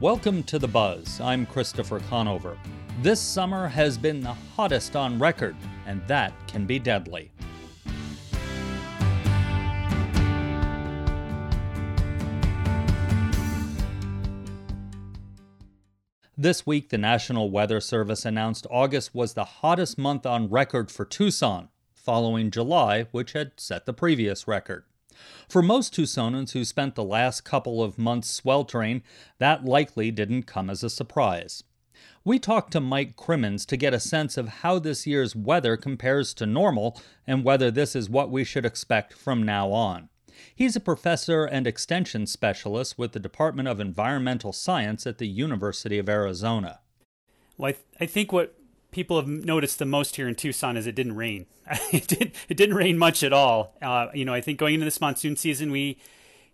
Welcome to The Buzz. I'm Christopher Conover. This summer has been the hottest on record, and that can be deadly. This week, the National Weather Service announced August was the hottest month on record for Tucson, following July, which had set the previous record. For most Tucsonans who spent the last couple of months sweltering, that likely didn't come as a surprise. We talked to Mike Crimmins to get a sense of how this year's weather compares to normal and whether this is what we should expect from now on. He's a professor and extension specialist with the Department of Environmental Science at the University of Arizona. Well, I think what people have noticed the most here in Tucson is it didn't rain. It didn't rain much at all. I think going into this monsoon season, we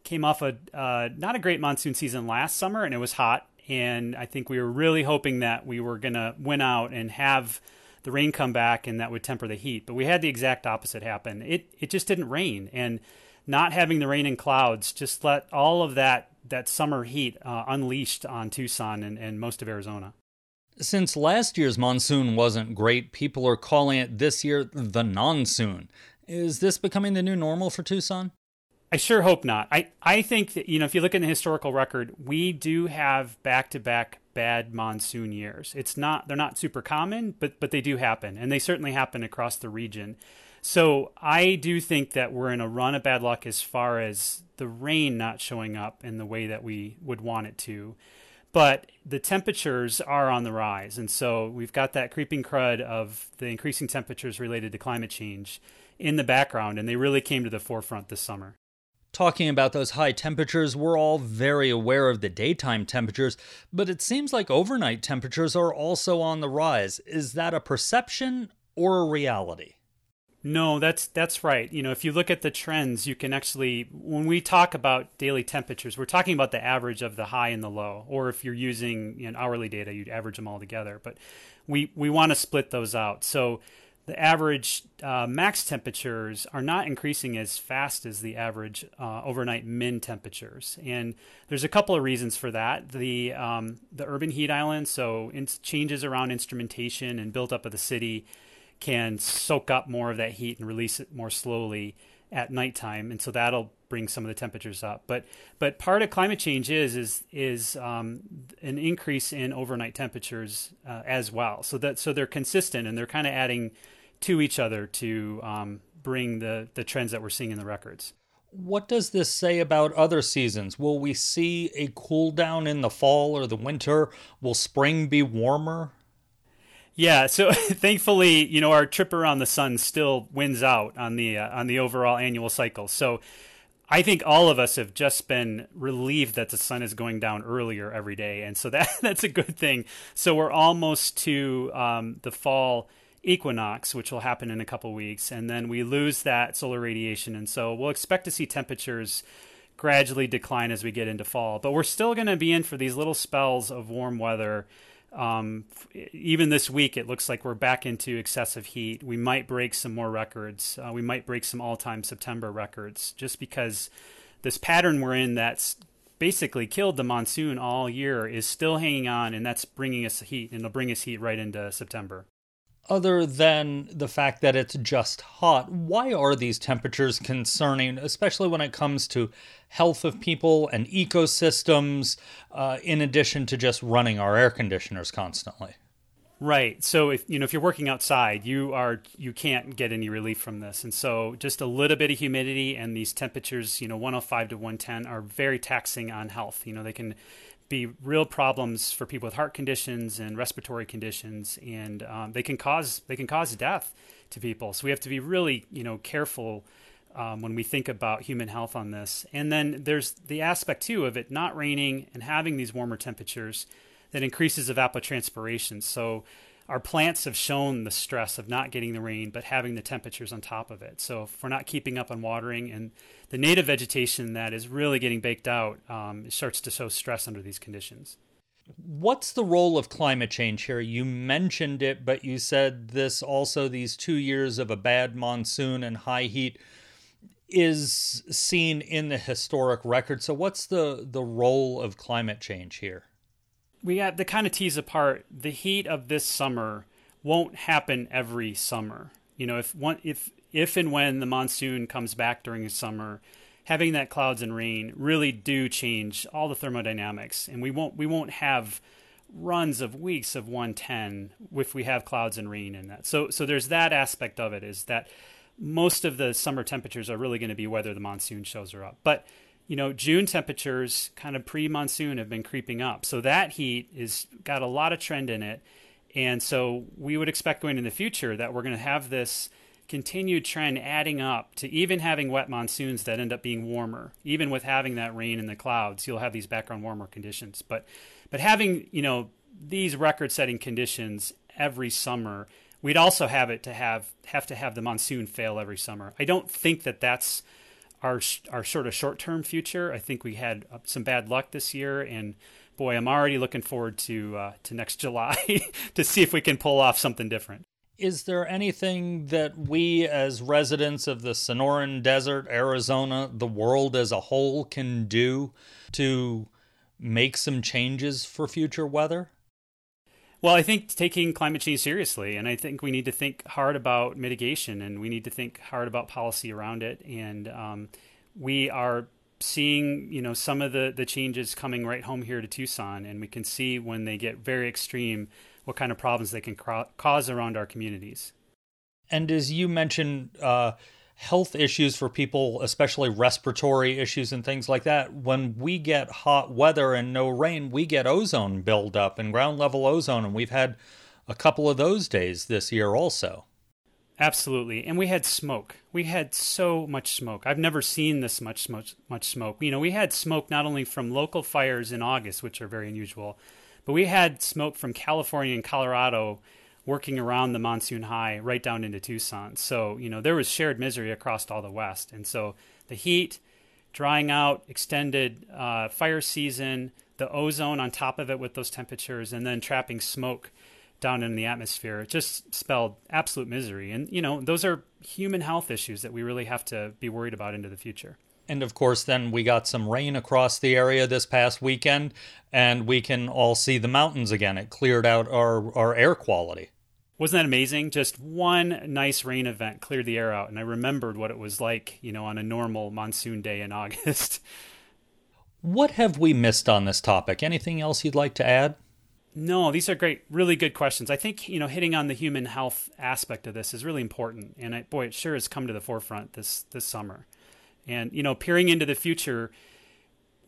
came off not a great monsoon season last summer, and it was hot. And I think we were really hoping that we were going to win out and have the rain come back and that would temper the heat. But we had the exact opposite happen. It just didn't rain. And not having the rain and clouds just let all of that summer heat unleashed on Tucson and most of Arizona. Since last year's monsoon wasn't great, people are calling it this year the non-soon. Is this becoming the new normal for Tucson? I sure hope not. I think that, if you look at the historical record, we do have back-to-back bad monsoon years. They're not super common, but they do happen, and they certainly happen across the region. So I do think that we're in a run of bad luck as far as the rain not showing up in the way that we would want it to. But the temperatures are on the rise. And so we've got that creeping crud of the increasing temperatures related to climate change in the background, and they really came to the forefront this summer. Talking about those high temperatures, we're all very aware of the daytime temperatures, but it seems like overnight temperatures are also on the rise. Is that a perception or a reality? No, that's right. If you look at the trends, you can actually, when we talk about daily temperatures, we're talking about the average of the high and the low, or if you're using hourly data, you'd average them all together. But we want to split those out. So the average max temperatures are not increasing as fast as the average overnight min temperatures. And there's a couple of reasons for that. The urban heat island, so changes around instrumentation and buildup of the city, can soak up more of that heat and release it more slowly at nighttime, and so that'll bring some of the temperatures up. But part of climate change is an increase in overnight temperatures as well. So they're consistent and they're kind of adding to each other to bring the trends that we're seeing in the records. What does this say about other seasons? Will we see a cool down in the fall or the winter? Will spring be warmer? Yeah, so thankfully, our trip around the sun still wins out on the overall annual cycle. So I think all of us have just been relieved that the sun is going down earlier every day, and so that's a good thing. So we're almost to the fall equinox, which will happen in a couple of weeks, and then we lose that solar radiation, and so we'll expect to see temperatures gradually decline as we get into fall. But we're still going to be in for these little spells of warm weather. Even this week, it looks like we're back into excessive heat. We might break some more records. We might break some all-time September records just because this pattern we're in that's basically killed the monsoon all year is still hanging on, and that's bringing us heat, and it'll bring us heat right into September. Other than the fact that it's just hot, why are these temperatures concerning, especially when it comes to health of people and ecosystems, in addition to just running our air conditioners constantly? Right. So if you're working outside, you can't get any relief from this. And so just a little bit of humidity and these temperatures, 105 to 110 are very taxing on health. They can be real problems for people with heart conditions and respiratory conditions, and they can cause death to people. So we have to be really careful when we think about human health on this. And then there's the aspect too of it not raining and having these warmer temperatures that increases evapotranspiration. So our plants have shown the stress of not getting the rain, but having the temperatures on top of it. So if we're not keeping up on watering and the native vegetation that is really getting baked out, it starts to show stress under these conditions. What's the role of climate change here? You mentioned it, but you said these 2 years of a bad monsoon and high heat is seen in the historic record. So what's the role of climate change here? we got to kind of tease apart the heat of this summer won't happen every summer. You know, if and when the monsoon comes back during the summer, having that clouds and rain really do change all the thermodynamics, and we won't have runs of weeks of 110 if we have clouds and rain in that. So there's that aspect of it, is that most of the summer temperatures are really going to be whether the monsoon shows or up. But, you know, June temperatures kind of pre-monsoon have been creeping up. So that heat is got a lot of trend in it. And so we would expect going in the future that we're going to have this continued trend adding up to even having wet monsoons that end up being warmer. Even with having that rain in the clouds, you'll have these background warmer conditions. But having, you know, these record-setting conditions every summer, we'd also have it to have the monsoon fail every summer. I don't think that that's our sort of short-term future. I think we had some bad luck this year, and boy, I'm already looking forward to next July to see if we can pull off something different. Is there anything that we as residents of the Sonoran Desert, Arizona, the world as a whole can do to make some changes for future weather? Well, I think taking climate change seriously, and I think we need to think hard about mitigation, and we need to think hard about policy around it. And we are seeing, you know, some of the changes coming right home here to Tucson, and we can see when they get very extreme what kind of problems they can cause around our communities. And as you mentioned, health issues for people, especially respiratory issues and things like that, when we get hot weather and no rain, we get ozone buildup and ground level ozone, and we've had a couple of those days this year also. Absolutely. And we had smoke. We had so much smoke. I've never seen this much smoke. You know, we had smoke not only from local fires in August, which are very unusual, but we had smoke from California and Colorado working around the monsoon high right down into Tucson. So, you know, there was shared misery across all the West. And so the heat, drying out, extended fire season, the ozone on top of it with those temperatures, and then trapping smoke down in the atmosphere, it just spelled absolute misery. And, you know, those are human health issues that we really have to be worried about into the future. And of course, then we got some rain across the area this past weekend, and we can all see the mountains again. It cleared out our air quality. Wasn't that amazing? Just one nice rain event cleared the air out, and I remembered what it was like, you know, on a normal monsoon day in August. What have we missed on this topic? Anything else you'd like to add? No, these are great, really good questions. I think, you know, hitting on the human health aspect of this is really important, and it sure has come to the forefront this summer. And, you know, peering into the future,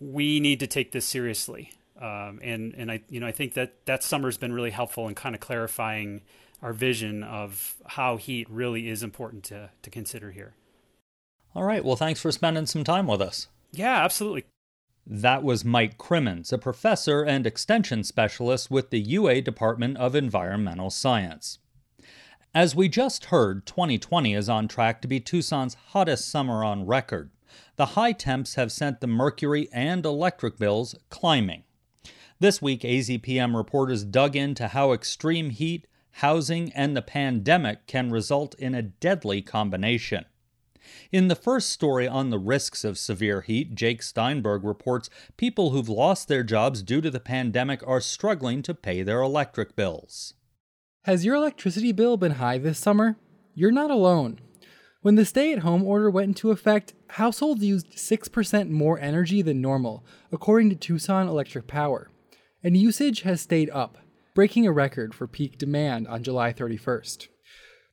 we need to take this seriously. And I think that summer's been really helpful in kind of clarifying our vision of how heat really is important to consider here. All right. Well, thanks for spending some time with us. Yeah, absolutely. That was Mike Crimmins, a professor and extension specialist with the UA Department of Environmental Science. As we just heard, 2020 is on track to be Tucson's hottest summer on record. The high temps have sent the mercury and electric bills climbing. This week, AZPM reporters dug into how extreme heat, housing, and the pandemic can result in a deadly combination. In the first story on the risks of severe heat, Jake Steinberg reports people who've lost their jobs due to the pandemic are struggling to pay their electric bills. Has your electricity bill been high this summer? You're not alone. When the stay-at-home order went into effect, households used 6% more energy than normal, according to Tucson Electric Power. And usage has stayed up, breaking a record for peak demand on July 31st.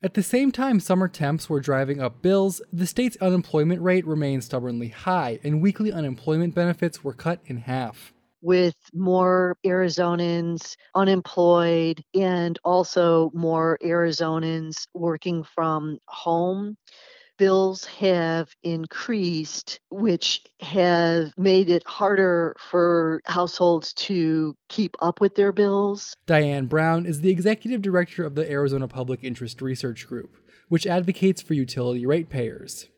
At the same time summer temps were driving up bills, the state's unemployment rate remained stubbornly high, and weekly unemployment benefits were cut in half. With more Arizonans unemployed and also more Arizonans working from home, bills have increased, which have made it harder for households to keep up with their bills. Diane Brown is the executive director of the Arizona Public Interest Research Group, which advocates for utility ratepayers.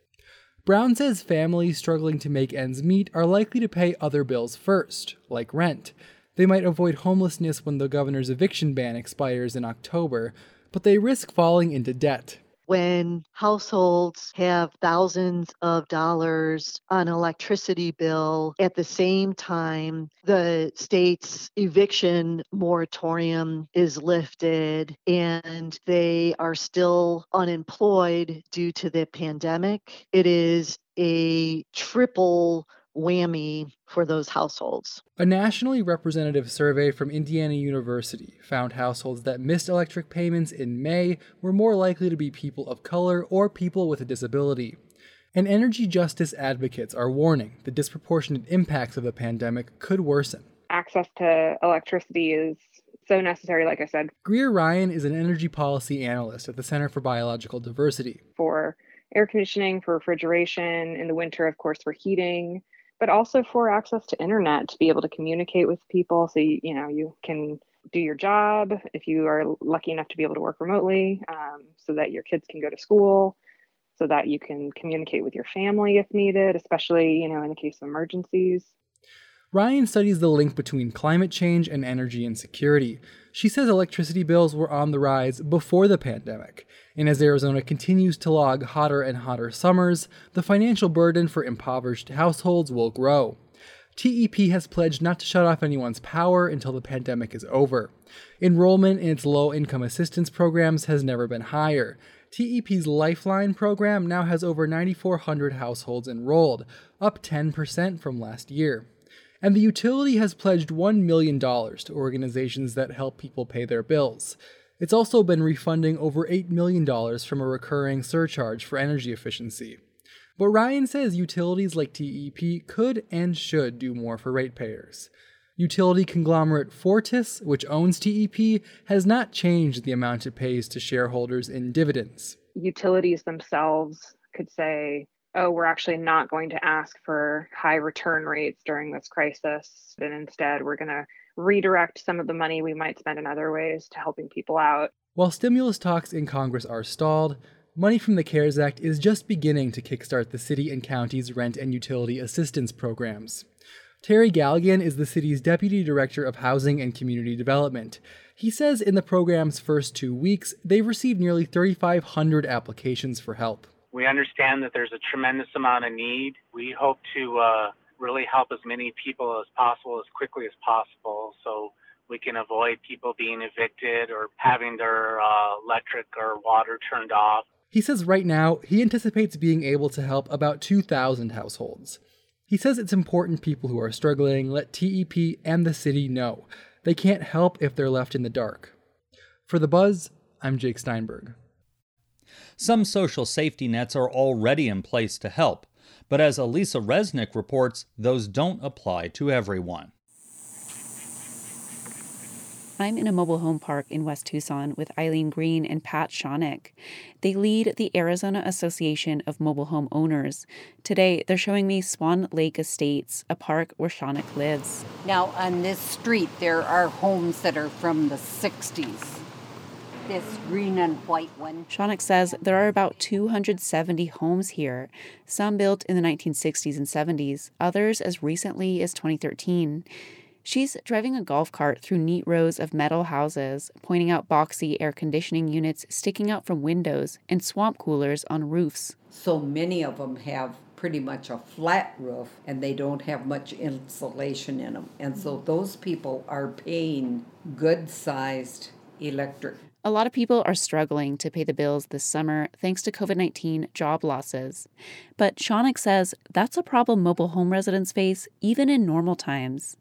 Brown says families struggling to make ends meet are likely to pay other bills first, like rent. They might avoid homelessness when the governor's eviction ban expires in October, but they risk falling into debt. when households have thousands of dollars on electricity bill. At the same time, the state's eviction moratorium is lifted and they are still unemployed due to the pandemic. It is a triple whammy for those households. A nationally representative survey from Indiana University found households that missed electric payments in May were more likely to be people of color or people with a disability. And energy justice advocates are warning the disproportionate impacts of the pandemic could worsen. Access to electricity is so necessary, like I said. Greer Ryan is an energy policy analyst at the Center for Biological Diversity. For air conditioning, for refrigeration, in the winter, of course, for heating, but also for access to internet to be able to communicate with people so you can do your job if you are lucky enough to be able to work remotely, so that your kids can go to school, so that you can communicate with your family if needed, especially in the case of emergencies. Ryan studies the link between climate change and energy insecurity. She says electricity bills were on the rise before the pandemic, and as Arizona continues to log hotter and hotter summers, the financial burden for impoverished households will grow. TEP has pledged not to shut off anyone's power until the pandemic is over. Enrollment in its low-income assistance programs has never been higher. TEP's Lifeline program now has over 9,400 households enrolled, up 10% from last year. And the utility has pledged $1 million to organizations that help people pay their bills. It's also been refunding over $8 million from a recurring surcharge for energy efficiency. But Ryan says utilities like TEP could and should do more for ratepayers. Utility conglomerate Fortis, which owns TEP, has not changed the amount it pays to shareholders in dividends. Utilities themselves could say, oh, we're actually not going to ask for high return rates during this crisis, and instead we're going to redirect some of the money we might spend in other ways to helping people out. While stimulus talks in Congress are stalled, money from the CARES Act is just beginning to kickstart the city and county's rent and utility assistance programs. Terry Galligan is the city's deputy director of housing and community development. He says in the program's first 2 weeks, they've received nearly 3,500 applications for help. We understand that there's a tremendous amount of need. We hope to really help as many people as possible as quickly as possible so we can avoid people being evicted or having their electric or water turned off. He says right now he anticipates being able to help about 2,000 households. He says it's important people who are struggling let TEP and the city know. They can't help if they're left in the dark. For The Buzz, I'm Jake Steinberg. Some social safety nets are already in place to help, but as Elisa Resnick reports, those don't apply to everyone. I'm in a mobile home park in West Tucson with Eileen Green and Pat Shonick. They lead the Arizona Association of Mobile Home Owners. Today, they're showing me Swan Lake Estates, a park where Shonick lives. Now, on this street, there are homes that are from the 60s. This green and white one. Shonick says there are about 270 homes here, some built in the 1960s and 70s, others as recently as 2013. She's driving a golf cart through neat rows of metal houses, pointing out boxy air conditioning units sticking out from windows and swamp coolers on roofs. So many of them have pretty much a flat roof, and they don't have much insulation in them. And so those people are paying good-sized electric. A lot of people are struggling to pay the bills this summer thanks to COVID-19 job losses. But Shonick says that's a problem mobile home residents face even in normal times.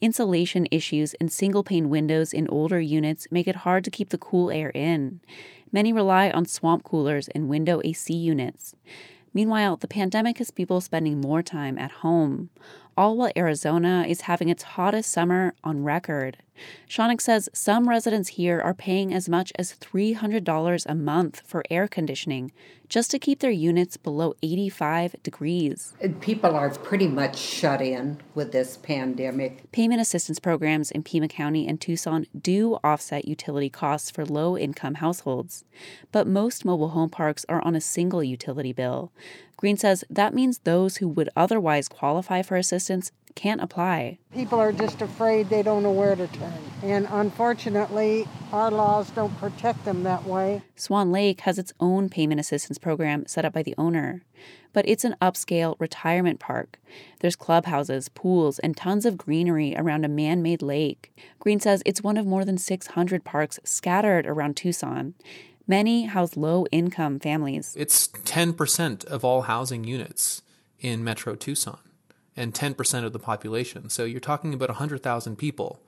Insulation issues and single-pane windows in older units make it hard to keep the cool air in. Many rely on swamp coolers and window AC units. Meanwhile, the pandemic has people spending more time at home, all while Arizona is having its hottest summer on record. Shonick says some residents here are paying as much as $300 a month for air conditioning just to keep their units below 85 degrees. People are pretty much shut in with this pandemic. Payment assistance programs in Pima County and Tucson do offset utility costs for low-income households, but most mobile home parks are on a single utility bill. Green says that means those who would otherwise qualify for assistance can't apply. People are just afraid, they don't know where to turn. And unfortunately, our laws don't protect them that way. Swan Lake has its own payment assistance program set up by the owner. But it's an upscale retirement park. There's clubhouses, pools, and tons of greenery around a man-made lake. Green says it's one of more than 600 parks scattered around Tucson. Many house low-income families. It's 10% of all housing units in Metro Tucson and 10% of the population. So you're talking about 100,000 people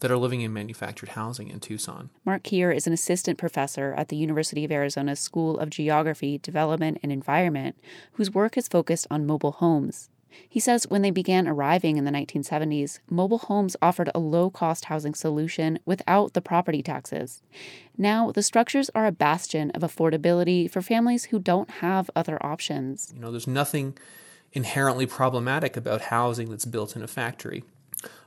that are living in manufactured housing in Tucson. Mark Kear is an assistant professor at the University of Arizona School of Geography, Development, and Environment, whose work is focused on mobile homes. He says when they began arriving in the 1970s, mobile homes offered a low-cost housing solution without the property taxes. Now, the structures are a bastion of affordability for families who don't have other options. You know, there's nothing inherently problematic about housing that's built in a factory.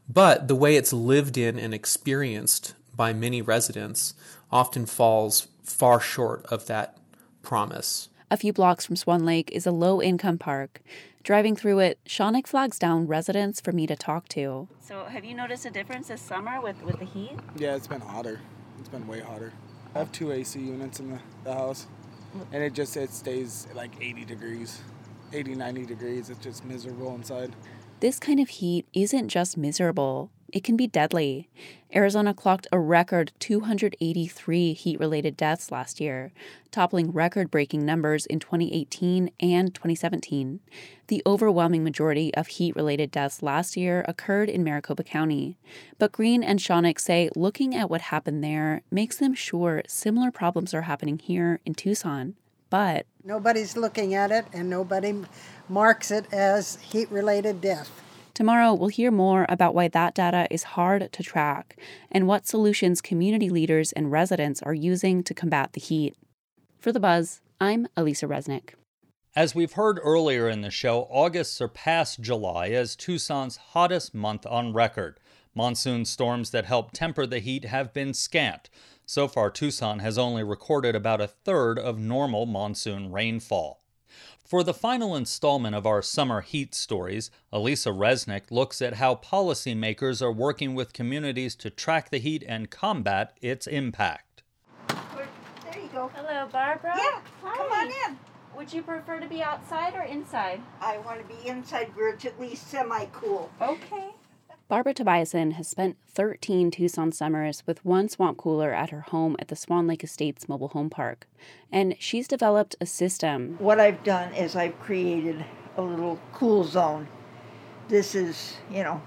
But the way it's lived in and experienced by many residents often falls far short of that promise. A few blocks from Swan Lake is a low-income park. Driving through it, Shonick flags down residents for me to talk to. So have you noticed a difference this summer with the heat? Yeah, it's been hotter. It's been way hotter. I have two AC units in the house, and it stays like 80 degrees, 80, 90 degrees. It's just miserable inside. This kind of heat isn't just miserable, it can be deadly. Arizona clocked a record 283 heat-related deaths last year, toppling record-breaking numbers in 2018 and 2017. The overwhelming majority of heat-related deaths last year occurred in Maricopa County. But Green and Shonick say looking at what happened there makes them sure similar problems are happening here in Tucson. But nobody's looking at it, and nobody marks it as heat-related death. Tomorrow, we'll hear more about why that data is hard to track and what solutions community leaders and residents are using to combat the heat. For The Buzz, I'm Elisa Resnick. As we've heard earlier in the show, August surpassed July as Tucson's hottest month on record. Monsoon storms that help temper the heat have been scant. So far, Tucson has only recorded about a third of normal monsoon rainfall. For the final installment of our summer heat stories, Elisa Resnick looks at how policymakers are working with communities to track the heat and combat its impact. There you go. Hello, Barbara. Yeah, hi. Come on in. Would you prefer to be outside or inside? I want to be inside where it's at least semi-cool. Okay. Barbara Tobiason has spent 13 Tucson summers with one swamp cooler at her home at the Swan Lake Estates Mobile Home Park, and she's developed a system. What I've done is I've created a little cool zone. This is,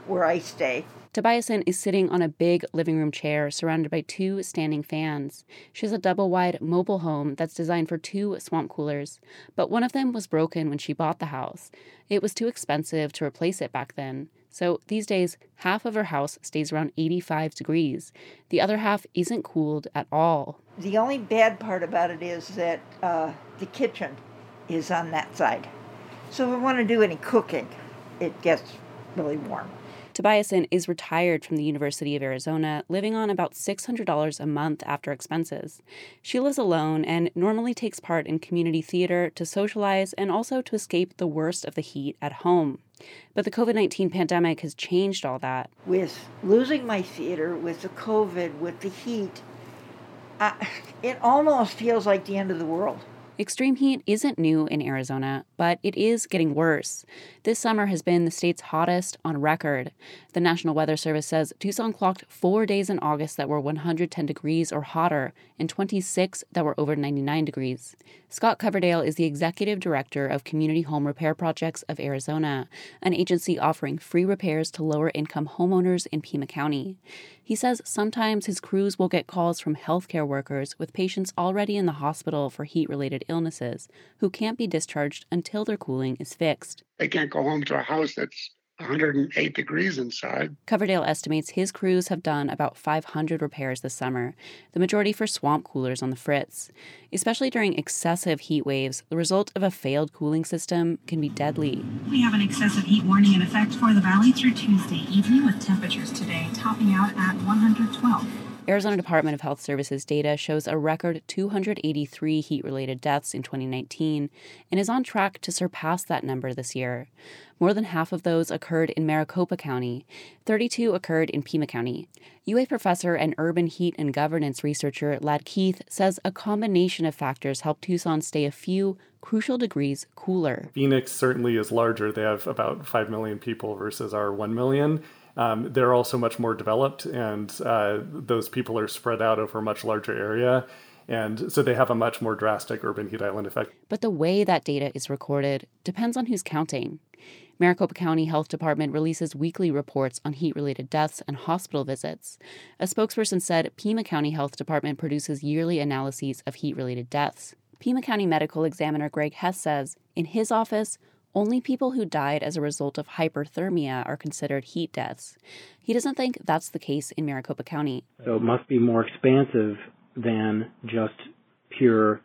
where I stay. Tobiason is sitting on a big living room chair surrounded by two standing fans. She has a double-wide mobile home that's designed for two swamp coolers, but one of them was broken when she bought the house. It was too expensive to replace it back then. So these days, half of her house stays around 85 degrees. The other half isn't cooled at all. The only bad part about it is that the kitchen is on that side. So if we want to do any cooking, it gets really warm. Tobiason is retired from the University of Arizona, living on about $600 a month after expenses. She lives alone and normally takes part in community theater to socialize and also to escape the worst of the heat at home. But the COVID-19 pandemic has changed all that. With losing my theater, with the COVID, with the heat, it almost feels like the end of the world. Extreme heat isn't new in Arizona, but it is getting worse. This summer has been the state's hottest on record. The National Weather Service says Tucson clocked 4 days in August that were 110 degrees or hotter and 26 that were over 99 degrees. Scott Coverdale is the executive director of Community Home Repair Projects of Arizona, an agency offering free repairs to lower-income homeowners in Pima County. He says sometimes his crews will get calls from healthcare workers with patients already in the hospital for heat-related illnesses who can't be discharged until their cooling is fixed. They can't go home to a house that's 108 degrees inside. Coverdale estimates his crews have done about 500 repairs this summer, the majority for swamp coolers on the fritz. Especially during excessive heat waves, the result of a failed cooling system can be deadly. We have an excessive heat warning in effect for the valley through Tuesday evening, with temperatures today topping out at 112. Arizona Department of Health Services data shows a record 283 heat-related deaths in 2019 and is on track to surpass that number this year. More than half of those occurred in Maricopa County. 32 occurred in Pima County. UA professor and urban heat and governance researcher Ladd Keith says a combination of factors helped Tucson stay a few crucial degrees cooler. Phoenix certainly is larger. They have about 5 million people versus our 1 million. They're also much more developed, and those people are spread out over a much larger area. And so they have a much more drastic urban heat island effect. But the way that data is recorded depends on who's counting. Maricopa County Health Department releases weekly reports on heat-related deaths and hospital visits. A spokesperson said Pima County Health Department produces yearly analyses of heat-related deaths. Pima County Medical Examiner Greg Hess says in his office, only people who died as a result of hyperthermia are considered heat deaths. He doesn't think that's the case in Maricopa County. So it must be more expansive than just pure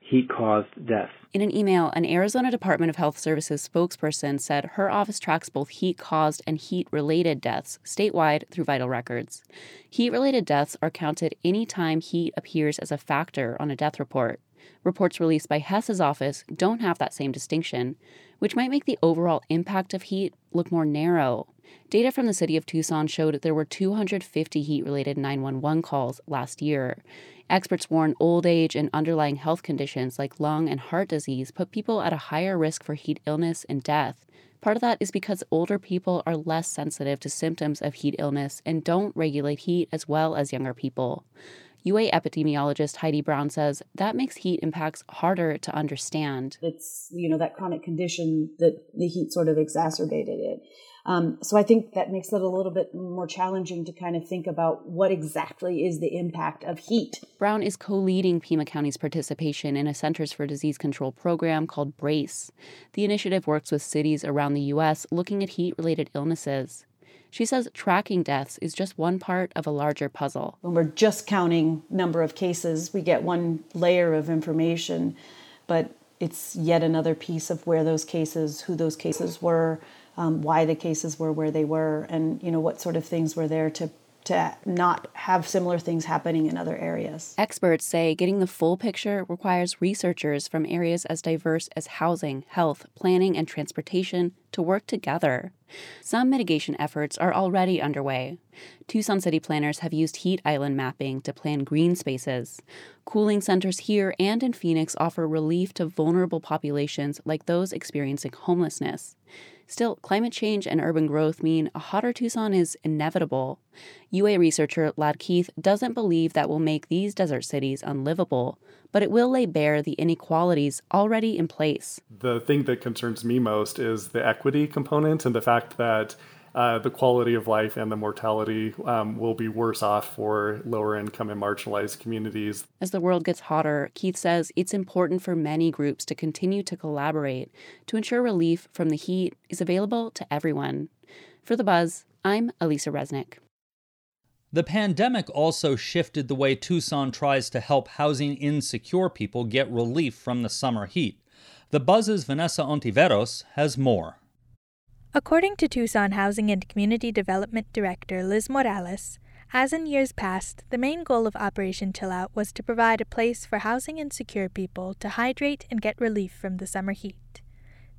heat-caused deaths. In an email, an Arizona Department of Health Services spokesperson said her office tracks both heat-caused and heat-related deaths statewide through vital records. Heat-related deaths are counted any time heat appears as a factor on a death report. Reports released by Hess's office don't have that same distinction, which might make the overall impact of heat look more narrow. Data from the city of Tucson showed there were 250 heat-related 911 calls last year. Experts warn old age and underlying health conditions like lung and heart disease put people at a higher risk for heat illness and death. Part of that is because older people are less sensitive to symptoms of heat illness and don't regulate heat as well as younger people. UA epidemiologist Heidi Brown says that makes heat impacts harder to understand. It's, that chronic condition that the heat sort of exacerbated it. So I think that makes it a little bit more challenging to kind of think about what exactly is the impact of heat. Brown is co-leading Pima County's participation in a Centers for Disease Control program called BRACE. The initiative works with cities around the U.S. looking at heat-related illnesses. She says tracking deaths is just one part of a larger puzzle. When we're just counting number of cases, we get one layer of information, but it's yet another piece of where those cases, who those cases were, why the cases were where they were, and what sort of things were there to not have similar things happening in other areas. Experts say getting the full picture requires researchers from areas as diverse as housing, health, planning, and transportation to work together. Some mitigation efforts are already underway. Tucson city planners have used heat island mapping to plan green spaces. Cooling centers here and in Phoenix offer relief to vulnerable populations like those experiencing homelessness. Still, climate change and urban growth mean a hotter Tucson is inevitable. UA researcher Ladd Keith doesn't believe that will make these desert cities unlivable, but it will lay bare the inequalities already in place. The thing that concerns me most is the equity component and the fact that the quality of life and the mortality will be worse off for lower income and marginalized communities. As the world gets hotter, Keith says it's important for many groups to continue to collaborate to ensure relief from the heat is available to everyone. For The Buzz, I'm Elisa Resnick. The pandemic also shifted the way Tucson tries to help housing insecure people get relief from the summer heat. The Buzz's Vanessa Ontiveros has more. According to Tucson Housing and Community Development Director Liz Morales, as in years past, the main goal of Operation Chillout was to provide a place for housing insecure people to hydrate and get relief from the summer heat.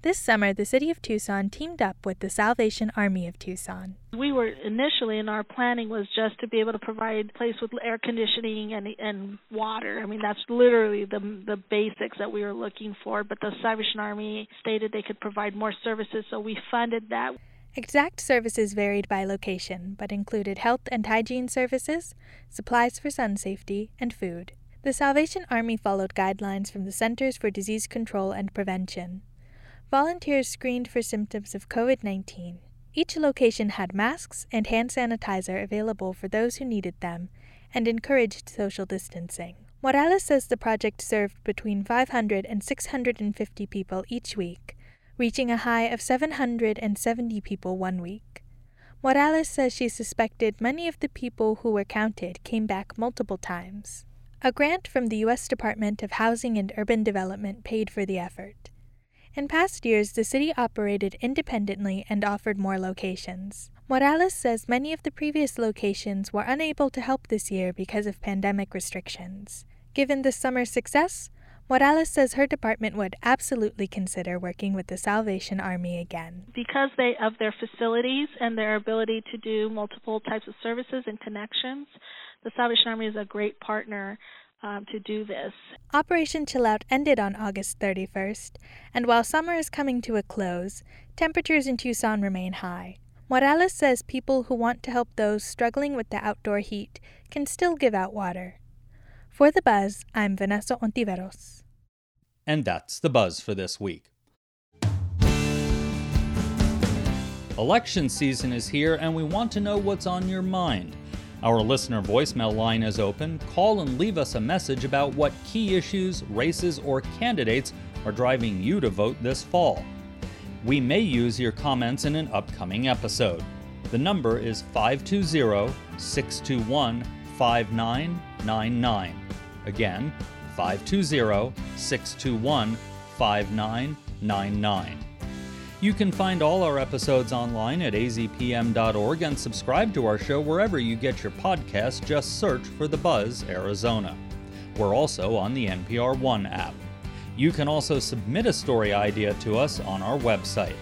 This summer, the city of Tucson teamed up with the Salvation Army of Tucson. We were initially, and our planning was just to be able to provide a place with air conditioning and water. I mean, that's literally the basics that we were looking for, but the Salvation Army stated they could provide more services, so we funded that. Exact services varied by location, but included health and hygiene services, supplies for sun safety, and food. The Salvation Army followed guidelines from the Centers for Disease Control and Prevention. Volunteers screened for symptoms of COVID-19. Each location had masks and hand sanitizer available for those who needed them and encouraged social distancing. Morales says the project served between 500 and 650 people each week, reaching a high of 770 people one week. Morales says she suspected many of the people who were counted came back multiple times. A grant from the U.S. Department of Housing and Urban Development paid for the effort. In past years, the city operated independently and offered more locations. Morales says many of the previous locations were unable to help this year because of pandemic restrictions. Given this summer's success, Morales says her department would absolutely consider working with the Salvation Army again. Because of their facilities and their ability to do multiple types of services and connections, the Salvation Army is a great partner to do this. Operation Chillout ended on August 31st, and while summer is coming to a close, temperatures in Tucson remain high. Morales says people who want to help those struggling with the outdoor heat can still give out water. For The Buzz, I'm Vanessa Ontiveros. And that's The Buzz for this week. Election season is here, and we want to know what's on your mind. Our listener voicemail line is open. Call and leave us a message about what key issues, races, or candidates are driving you to vote this fall. We may use your comments in an upcoming episode. The number is 520-621-5999. Again, 520-621-5999. You can find all our episodes online at azpm.org and subscribe to our show wherever you get your podcast. Just search for The Buzz Arizona. We're also on the NPR One app. You can also submit a story idea to us on our website.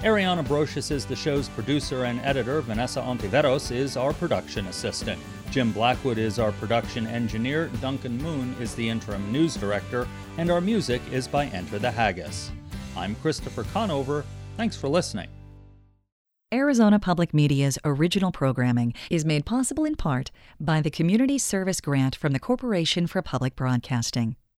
Ariana Brocious is the show's producer and editor. Vanessa Ontiveros is our production assistant. Jim Blackwood is our production engineer. Duncan Moon is the interim news director. And our music is by Enter the Haggis. I'm Christopher Conover. Thanks for listening. Arizona Public Media's original programming is made possible in part by the Community Service Grant from the Corporation for Public Broadcasting.